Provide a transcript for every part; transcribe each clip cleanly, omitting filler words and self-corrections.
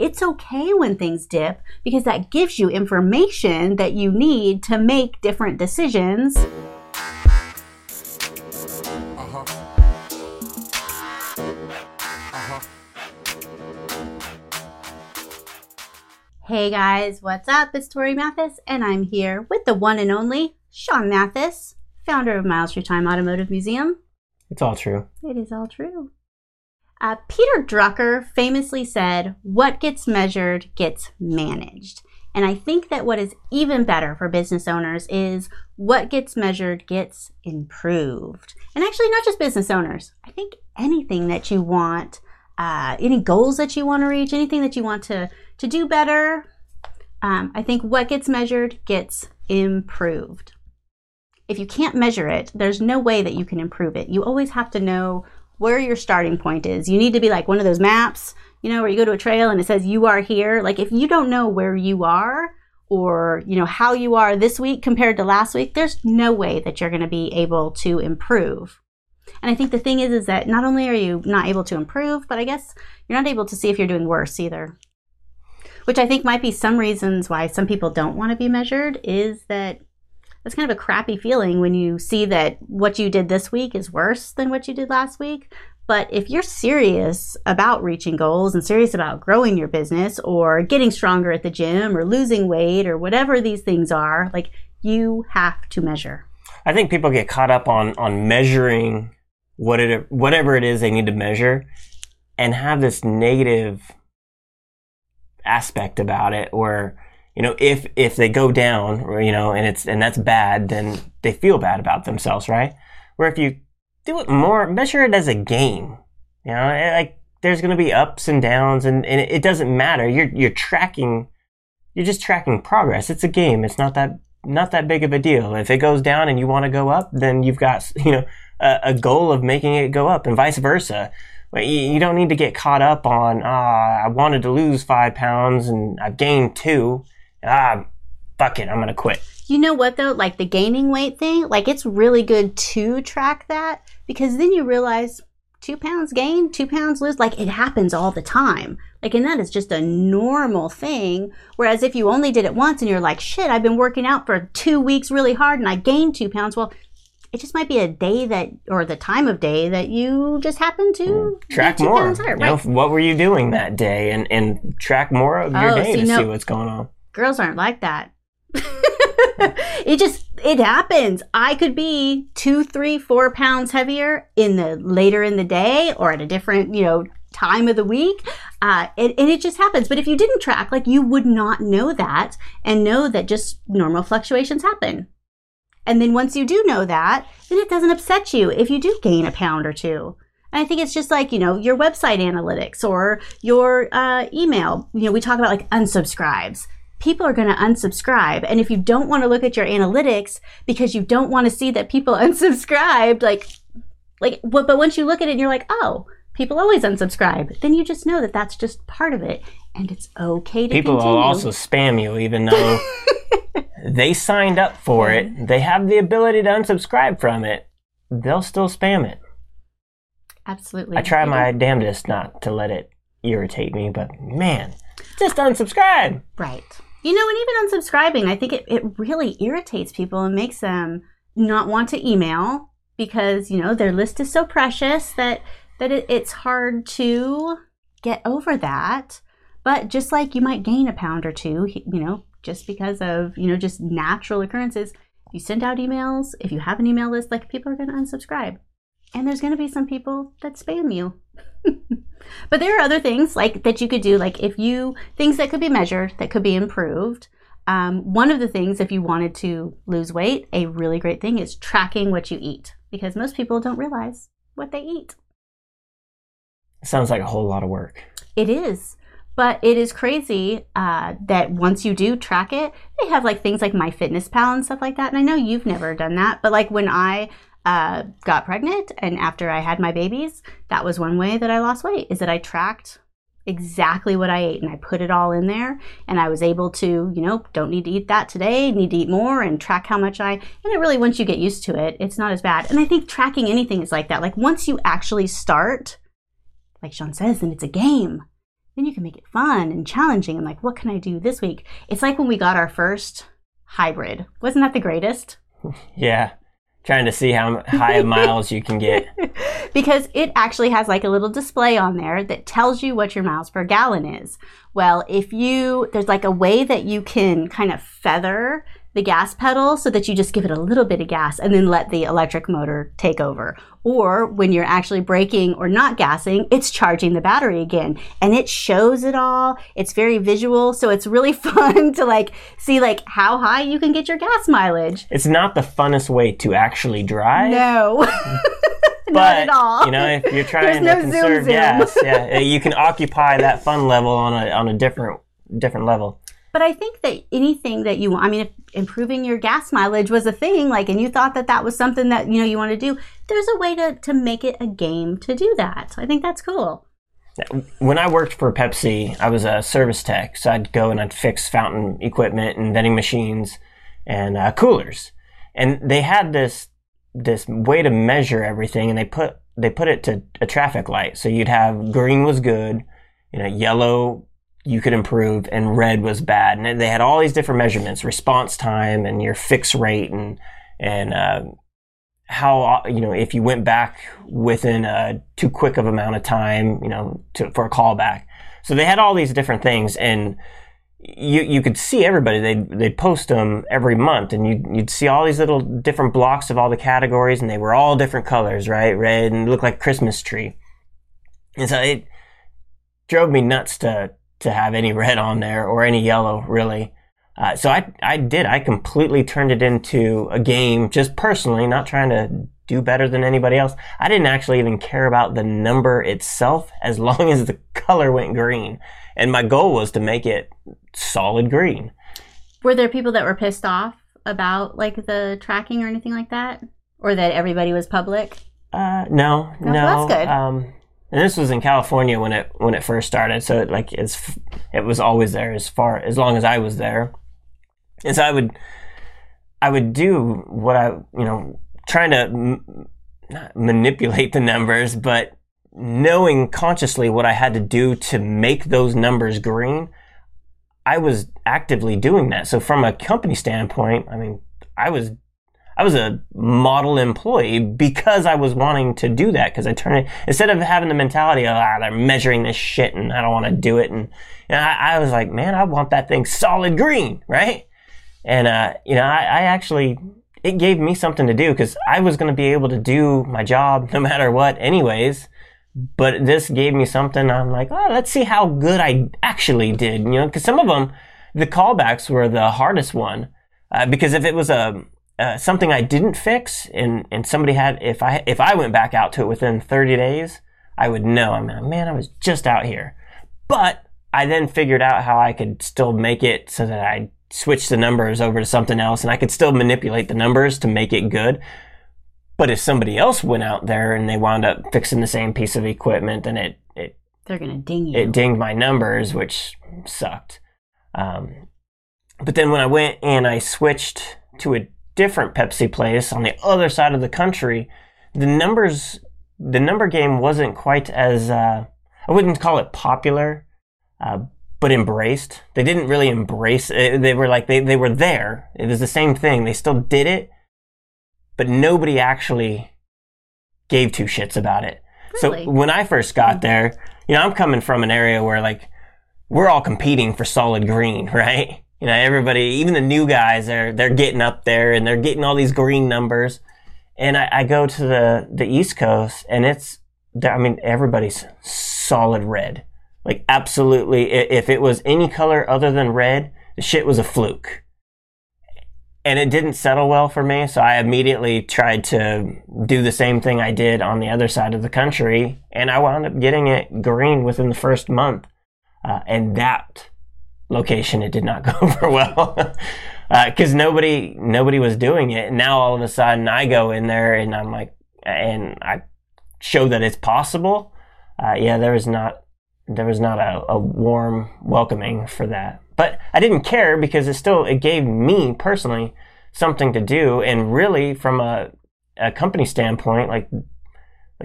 it's okay when things dip because that gives you information that you need to make different decisions. Hey guys, what's up? It's Tori Mathis, and I'm here with the one and only Sean Mathis, founder of Miles Through Time Automotive Museum. It's all true. It is all true. Peter Drucker famously said, "What gets measured gets managed." And I think that what is even better for business owners is what gets measured gets improved. And actually, not just business owners. I think anything that you want, any goals that you want to reach, anything that you want to do better, I think what gets measured gets improved. If you can't measure it, there's no way that you can improve it. You always have to know where your starting point is. You need to be like one of those maps, you know, where you go to a trail and it says you are here. Like if you don't know where you are or, you know, how you are this week compared to last week, there's no way that you're going to be able to improve. And I think the thing is that not only are you not able to improve, but I guess you're not able to see if you're doing worse either. Which I think might be some reasons why some people don't want to be measured, is that it's kind of a crappy feeling when you see that what you did this week is worse than what you did last week. But if you're serious about reaching goals and serious about growing your business or getting stronger at the gym or losing weight or whatever these things are, like you have to measure. I think people get caught up on measuring whatever it is they need to measure and have this negative aspect about it, or you know, if they go down, or you know, and that's bad, then they feel bad about themselves, right? Where if you do it more, measure it as a game, you know, like there's going to be ups and downs, and it doesn't matter. You're just tracking progress. It's a game. It's not that big of a deal. If it goes down and you want to go up, then you've got, you know, a goal of making it go up, and vice versa. But you don't need to get caught up on, I wanted to lose 5 pounds and I've gained 2. Fuck it, I'm going to quit. You know what though? Like the gaining weight thing, like it's really good to track that because then you realize 2 pounds gain, 2 pounds lose, like it happens all the time. Like, and that is just a normal thing. Whereas if you only did it once and you're like, shit, I've been working out for 2 weeks really hard and I gained 2 pounds. Well, it just might be a day that, or the time of day that you just happen to track more. Higher, right? You know, what were you doing that day, and track more of your day to see what's going on. Girls aren't like that. It happens. I could be 2, 3, 4 pounds heavier later in the day or at a different, you know, time of the week. And it just happens. But if you didn't track, like you would not know that and know that just normal fluctuations happen. And then once you do know that, then it doesn't upset you if you do gain a pound or 2. And I think it's just like, you know, your website analytics or your email. You know, we talk about like unsubscribes. People are going to unsubscribe. And if you don't want to look at your analytics because you don't want to see that people unsubscribed, but once you look at it and you're like, oh, people always unsubscribe, then you just know that that's just part of it. And it's okay to people continue. People will also spam you even though... They signed up for it. They have the ability to unsubscribe from it. They'll still spam it. Absolutely. I try my damnedest not to let it irritate me, but man, just unsubscribe. Right. You know, and even unsubscribing, I think it really irritates people and makes them not want to email because, you know, their list is so precious that it's hard to get over that. But just like you might gain a pound or 2, you know, just because of, you know, just natural occurrences, if you send out emails, if you have an email list, like people are going to unsubscribe. And there's going to be some people that spam you. But there are other things like that you could do, like things that could be measured, that could be improved. One of the things, if you wanted to lose weight, a really great thing is tracking what you eat, because most people don't realize what they eat. Sounds like a whole lot of work. It is. But it is crazy that once you do track it, they have like things like MyFitnessPal and stuff like that. And I know you've never done that, but like when I got pregnant and after I had my babies, that was one way that I lost weight, is that I tracked exactly what I ate and I put it all in there, and I was able to, you know, don't need to eat that today, need to eat more, and track how much and it really, once you get used to it, it's not as bad. And I think tracking anything is like that. Like once you actually start, like Sean says, then it's a game. Then you can make it fun and challenging and like, what can I do this week? It's like when we got our first hybrid. Wasn't that the greatest? Yeah. Trying to see how high of miles you can get. Because it actually has like a little display on there that tells you what your miles per gallon is. Well, if you, there's like a way that you can kind of feather the gas pedal so that you just give it a little bit of gas and then let the electric motor take over. Or when you're actually braking or not gassing, it's charging the battery again. And it shows it all. It's very visual. So it's really fun to like see like how high you can get your gas mileage. It's not the funnest way to actually drive. No. But, not at all. You know, if you're trying to conserve gas, yeah, you can occupy that fun level on a different level. But I think that anything that you want, I mean, if improving your gas mileage was a thing, like, and you thought that that was something that, you know, you want to do, there's a way to make it a game to do that. I think that's cool. When I worked for Pepsi, I was a service tech. So I'd go and I'd fix fountain equipment and vending machines and coolers. And they had this way to measure everything, and they put it to a traffic light. So you'd have green was good, you know, yellow you could improve, and red was bad. And they had all these different measurements, response time and your fix rate and how, you know, if you went back within too quick of amount of time, you know, for a callback. So they had all these different things, and you could see everybody. They'd post them every month, and you'd see all these little different blocks of all the categories, and they were all different colors, right? Red, and looked like a Christmas tree. And so it drove me nuts to have any red on there or any yellow, really. So I completely turned it into a game, just personally, not trying to do better than anybody else. I didn't actually even care about the number itself as long as the color went green. And my goal was to make it solid green. Were there people that were pissed off about like the tracking or anything like that? Or that everybody was public? No. Well, that's good. And this was in California when it first started, so it was always there as long as I was there. And so I would do what I, you know, trying to not manipulate the numbers, but knowing consciously what I had to do to make those numbers green. I was actively doing that. So from a company standpoint, I mean, I was a model employee because I was wanting to do that, because I turned it, instead of having the mentality of, they're measuring this shit and I don't want to do it. And I was like, man, I want that thing solid green, right? And, you know, I actually, it gave me something to do, because I was going to be able to do my job no matter what anyways. But this gave me something. I'm like, let's see how good I actually did, you know, because some of them, the callbacks were the hardest one, because if it was something I didn't fix, and somebody had, if I went back out to it within 30 days, I would know. I'm like, man, I was just out here. But I then figured out how I could still make it so that I switched the numbers over to something else, and I could still manipulate the numbers to make it good. But if somebody else went out there and they wound up fixing the same piece of equipment, then they're gonna ding you. It dinged my numbers, which sucked. But then when I went and I switched to a different Pepsi place on the other side of the country, the number game wasn't quite as, I wouldn't call it popular, but embraced. They didn't really embrace it. They were like, they were there. It was the same thing. They still did it, but nobody actually gave two shits about it. Really? So when I first got there, you know, I'm coming from an area where like, we're all competing for solid green, right? You know, everybody, even the new guys, they're getting up there and they're getting all these green numbers. And I go to the East Coast, and everybody's solid red. Like, absolutely, if it was any color other than red, the shit was a fluke. And it didn't settle well for me, so I immediately tried to do the same thing I did on the other side of the country, and I wound up getting it green within the first month. And that location, it did not go over well, because nobody was doing it. And now all of a sudden I go in there and I'm like, and I show that it's possible. There was not a warm welcoming for that, but I didn't care, because it gave me personally something to do. And really, from a company standpoint, like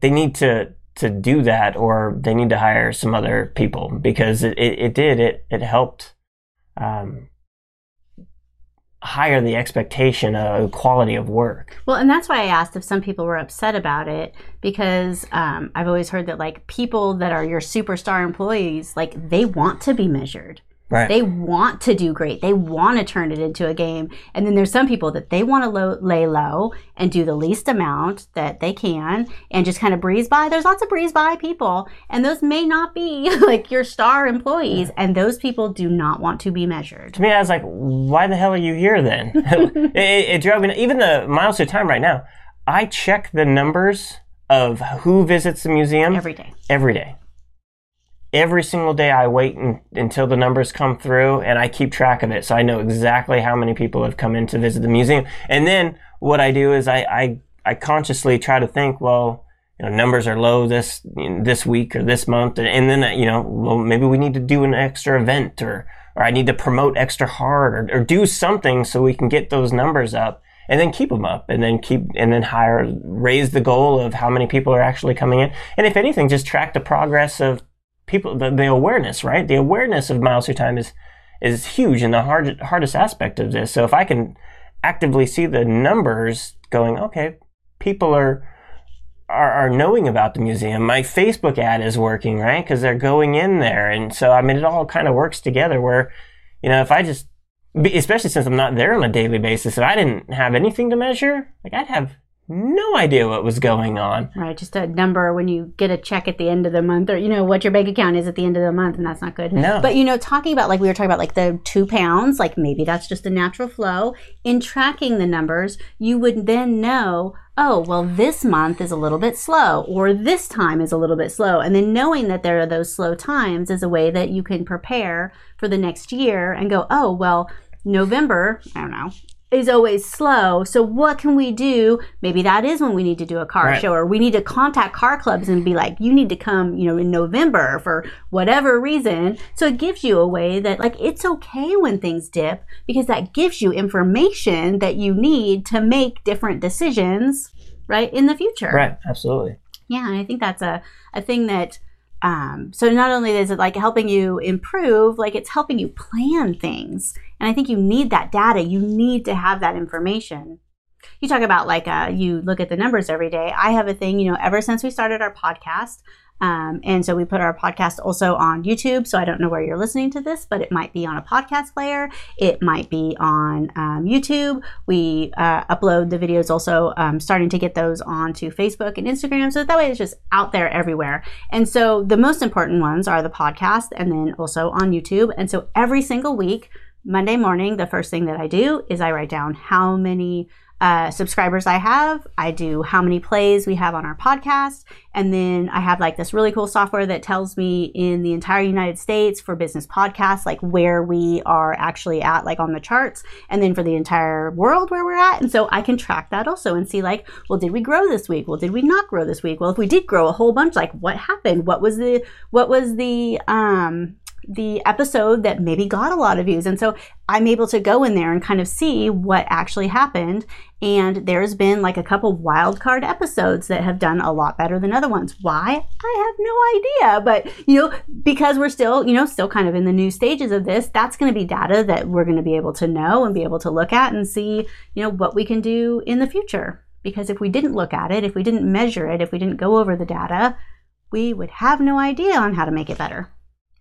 they need to to do that, or they need to hire some other people, because it helped higher the expectation of quality of work. Well, and that's why I asked if some people were upset about it, because I've always heard that, like, people that are your superstar employees, like, they want to be measured. Right. They want to do great. They want to turn it into a game. And then there's some people that they want to lay low and do the least amount that they can and just kind of breeze by. There's lots of breeze by people, and those may not be like your star employees, and those people do not want to be measured. To me, I was like, why the hell are you here then? It drove me, even the Miles Through Time right now, I check the numbers of who visits the museum. Every day. Every single day I wait until the numbers come through, and I keep track of it. So I know exactly how many people have come in to visit the museum. And then what I do is I consciously try to think, well, you know, numbers are low this week or this month. And then, you know, well, maybe we need to do an extra event, or I need to promote extra hard, or do something so we can get those numbers up, and then keep them up, and then raise the goal of how many people are actually coming in. And if anything, just track the progress of people, the awareness, right? The awareness of Miles Through Time is huge, and the hardest aspect of this. So if I can actively see the numbers going, okay, people are knowing about the museum. My Facebook ad is working, right? Because they're going in there. And so, I mean, it all kind of works together where, you know, if I just, especially since I'm not there on a daily basis, if I didn't have anything to measure, like, I'd have no idea what was going on. Right, just a number when you get a check at the end of the month, or, you know, what your bank account is at the end of the month, and that's not good. No. But, you know, talking about, like, we were talking about, like, the 2 pounds, like, maybe that's just a natural flow. In tracking the numbers, you would then know, oh, well, this month is a little bit slow, or this time is a little bit slow. And then knowing that there are those slow times is a way that you can prepare for the next year and go, oh, well, November, I don't know, is always slow, so what can we do? Maybe that is when we need to do a car show, or we need to contact car clubs and be like, you need to come, you know, in November for whatever reason. So it gives you a way that, like, it's okay when things dip, because that gives you information that you need to make different decisions, right, in the future. Right, absolutely. Yeah, and I think that's a thing that, so not only is it, like, helping you improve, like, it's helping you plan things. And I think you need that data. You need to have that information. You talk about, like, you look at the numbers every day. I have a thing, you know, ever since we started our podcast, and so we put our podcast also on YouTube. So I don't know where you're listening to this, but it might be on a podcast player. It might be on YouTube. We upload the videos also, starting to get those onto Facebook and Instagram. So that way it's just out there everywhere. And so the most important ones are the podcast and then also on YouTube. And so every single week, Monday morning, the first thing that I do is I write down how many subscribers I have. I do how many plays we have on our podcast, and then I have, like, this really cool software that tells me in the entire United States for business podcasts, like, where we are actually at, like, on the charts, and then for the entire world where we're at. And so I can track that also and see, like, well, did we grow this week? Well, did we not grow this week? Well, if we did grow a whole bunch, like, what happened? What was the episode that maybe got a lot of views? And so I'm able to go in there and kind of see what actually happened. And there's been, like, a couple wildcard episodes that have done a lot better than other ones. Why? I have no idea. But, you know, because we're still, you know, still kind of in the new stages of this, that's going to be data that we're going to be able to know and be able to look at and see, you know, what we can do in the future. Because if we didn't look at it, if we didn't measure it, if we didn't go over the data, we would have no idea on how to make it better.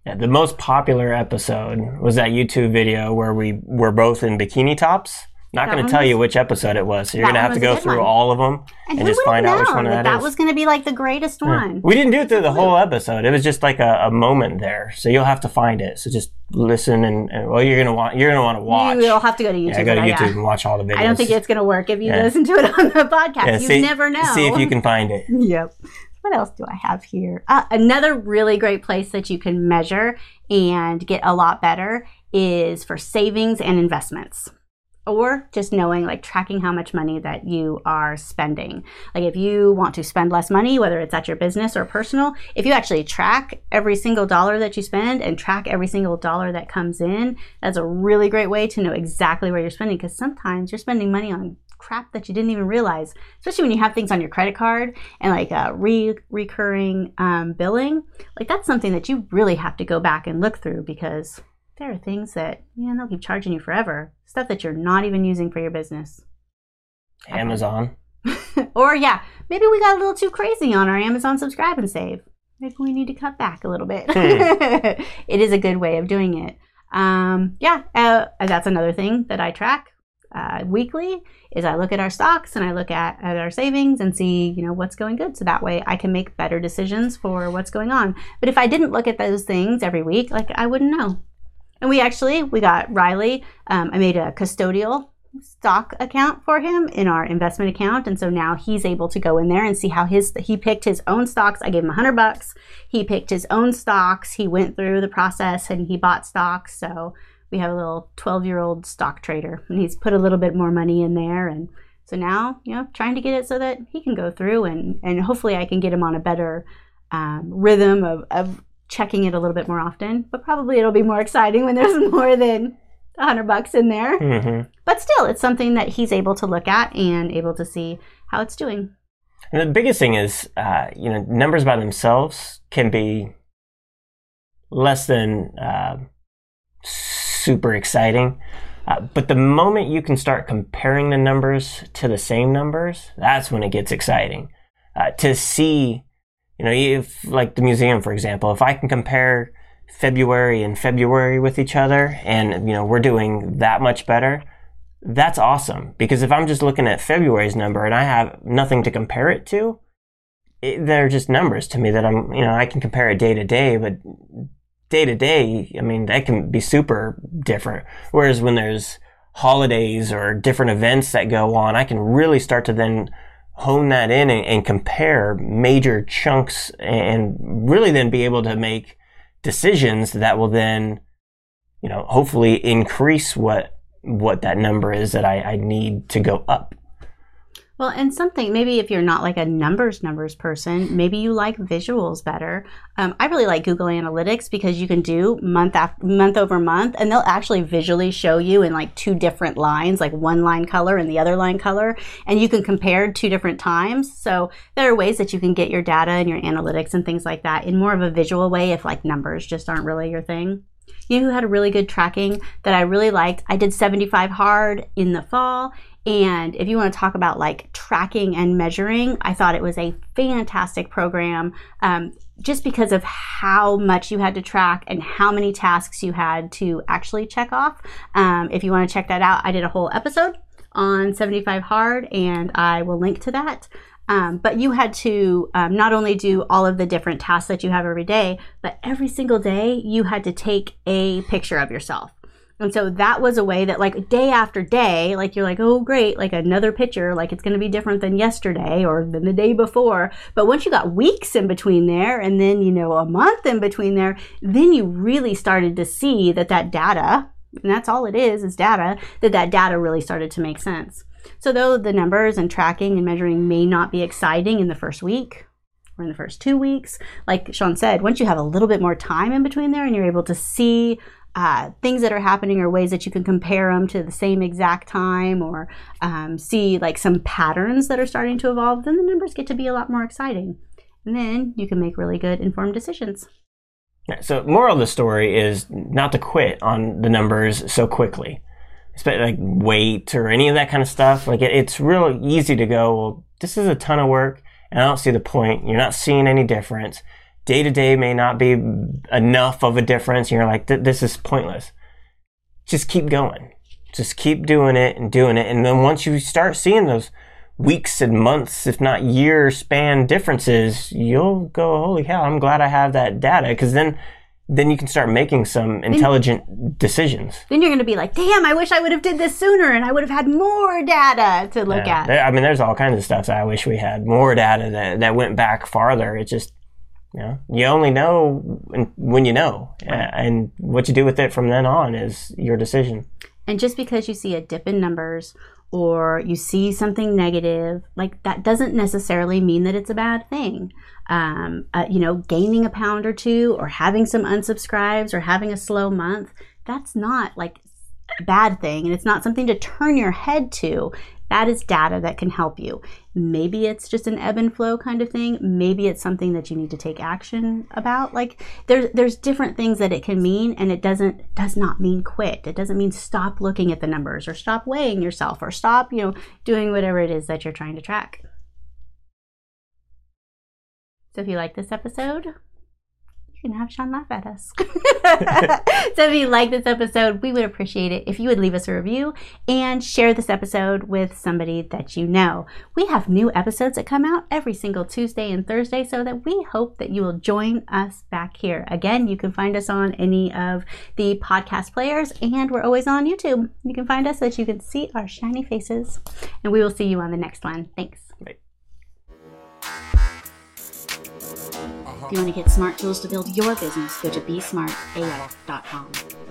Yeah, the most popular episode was that YouTube video where we were both in bikini tops. Not going to tell you which episode it was, so you're going to have to go through all of them and just find out which one that is. That was going to be, like, the greatest one. We didn't do it through the whole episode. It was just, like, a moment there, so you'll have to find it. So just listen, and well, you're going to want to watch. You'll have to go to YouTube. Yeah, go to YouTube and watch all the videos. I don't think it's going to work if you listen to it on the podcast. Yeah, you never know. See if you can find it. Yep. What else do I have here? Another really great place that you can measure and get a lot better is for savings and investments, or just knowing, like, tracking how much money that you are spending. Like, if you want to spend less money, whether it's at your business or personal, if you actually track every single dollar that you spend and track every single dollar that comes in, that's a really great way to know exactly where you're spending, because sometimes you're spending money on crap that you didn't even realize, especially when you have things on your credit card and like recurring billing. Like that's something that you really have to go back and look through, because there are things that, you know, they'll keep charging you forever, stuff that you're not even using for your business. Amazon. Or yeah, maybe we got a little too crazy on our Amazon Subscribe and Save. Maybe we need to cut back a little bit. It is a good way of doing it. That's another thing that I track weekly is I look at our stocks and I look at our savings and see, you know, what's going good. So that way I can make better decisions for what's going on. But if I didn't look at those things every week, like I wouldn't know. And we got Riley. I made a custodial stock account for him in our investment account, and so now he's able to go in there and see how he picked his own stocks. I gave him $100. He picked his own stocks. He went through the process and he bought stocks. So we have a little 12-year-old stock trader, and he's put a little bit more money in there. And so now, you know, trying to get it so that he can go through and hopefully I can get him on a better rhythm of checking it a little bit more often. But probably it'll be more exciting when there's more than $100 in there. Mm-hmm. But still, it's something that he's able to look at and able to see how it's doing. And the biggest thing is, you know, numbers by themselves can be less than super exciting. But the moment you can start comparing the numbers to the same numbers, that's when it gets exciting. To see, you know, if like the museum, for example, if I can compare February and February with each other, and you know we're doing that much better, that's awesome. Because if I'm just looking at February's number and I have nothing to compare it to, they're just numbers to me that I'm, you know, I can compare it day to day, but day to day, I mean, that can be super different. Whereas when there's holidays or different events that go on, I can really start to then hone that in and compare major chunks and really then be able to make decisions that will then, you know, hopefully increase what that number is that I need to go up. Well, and something, maybe if you're not like a numbers person, maybe you like visuals better. I really like Google Analytics because you can do month over month, and they'll actually visually show you in like two different lines, like one line color and the other line color, and you can compare two different times. So there are ways that you can get your data and your analytics and things like that in more of a visual way if like numbers just aren't really your thing. You know who had a really good tracking that I really liked? I did 75 Hard in the fall. And if you want to talk about like tracking and measuring, I thought it was a fantastic program just because of how much you had to track and how many tasks you had to actually check off. If you want to check that out, I did a whole episode on 75 Hard and I will link to that. But you had to not only do all of the different tasks that you have every day, but every single day you had to take a picture of yourself. And so that was a way that like day after day, like you're like, oh, great, like another picture, like it's going to be different than yesterday or than the day before. But once you got weeks in between there and then, you know, a month in between there, then you really started to see that data, and that's all it is data, that data really started to make sense. So though the numbers and tracking and measuring may not be exciting in the first week, or in the first 2 weeks, like Sean said, once you have a little bit more time in between there and you're able to see things that are happening or ways that you can compare them to the same exact time or see like some patterns that are starting to evolve, then the numbers get to be a lot more exciting. And then you can make really good informed decisions. So moral of the story is not to quit on the numbers so quickly, especially like weight or any of that kind of stuff. Like it's real easy to go, well, this is a ton of work and I don't see the point. You're not seeing any difference. Day to day may not be enough of a difference. You're like, this is pointless. Just keep going. Just keep doing it. And then once you start seeing those weeks and months, if not year span differences, you'll go, holy cow, I'm glad I have that data. Because then you can start making some intelligent decisions. Then you're going to be like, damn, I wish I would have did this sooner and I would have had more data to look at. I mean, there's all kinds of stuff that I wish we had more data that went back farther. It just... You know, you only know when you know, and what you do with it from then on is your decision. And just because you see a dip in numbers or you see something negative, like that doesn't necessarily mean that it's a bad thing. You know, gaining a pound or two or having some unsubscribes or having a slow month, that's not like a bad thing, and it's not something to turn your head to. That is data that can help you. Maybe it's just an ebb and flow kind of thing. Maybe it's something that you need to take action about. Like there's different things that it can mean, and it does not mean quit. It doesn't mean stop looking at the numbers or stop weighing yourself or stop, you know, doing whatever it is that you're trying to track. So if you like this episode, you can have Sean laugh at us. So if you like this episode, we would appreciate it if you would leave us a review and share this episode with somebody that you know. We have new episodes that come out every single Tuesday and Thursday, so that we hope that you will join us back here. Again, you can find us on any of the podcast players, and we're always on YouTube. You can find us so that you can see our shiny faces, and we will see you on the next one. Thanks. Bye. If you want to get smart tools to build your business, go to bsmartal.com.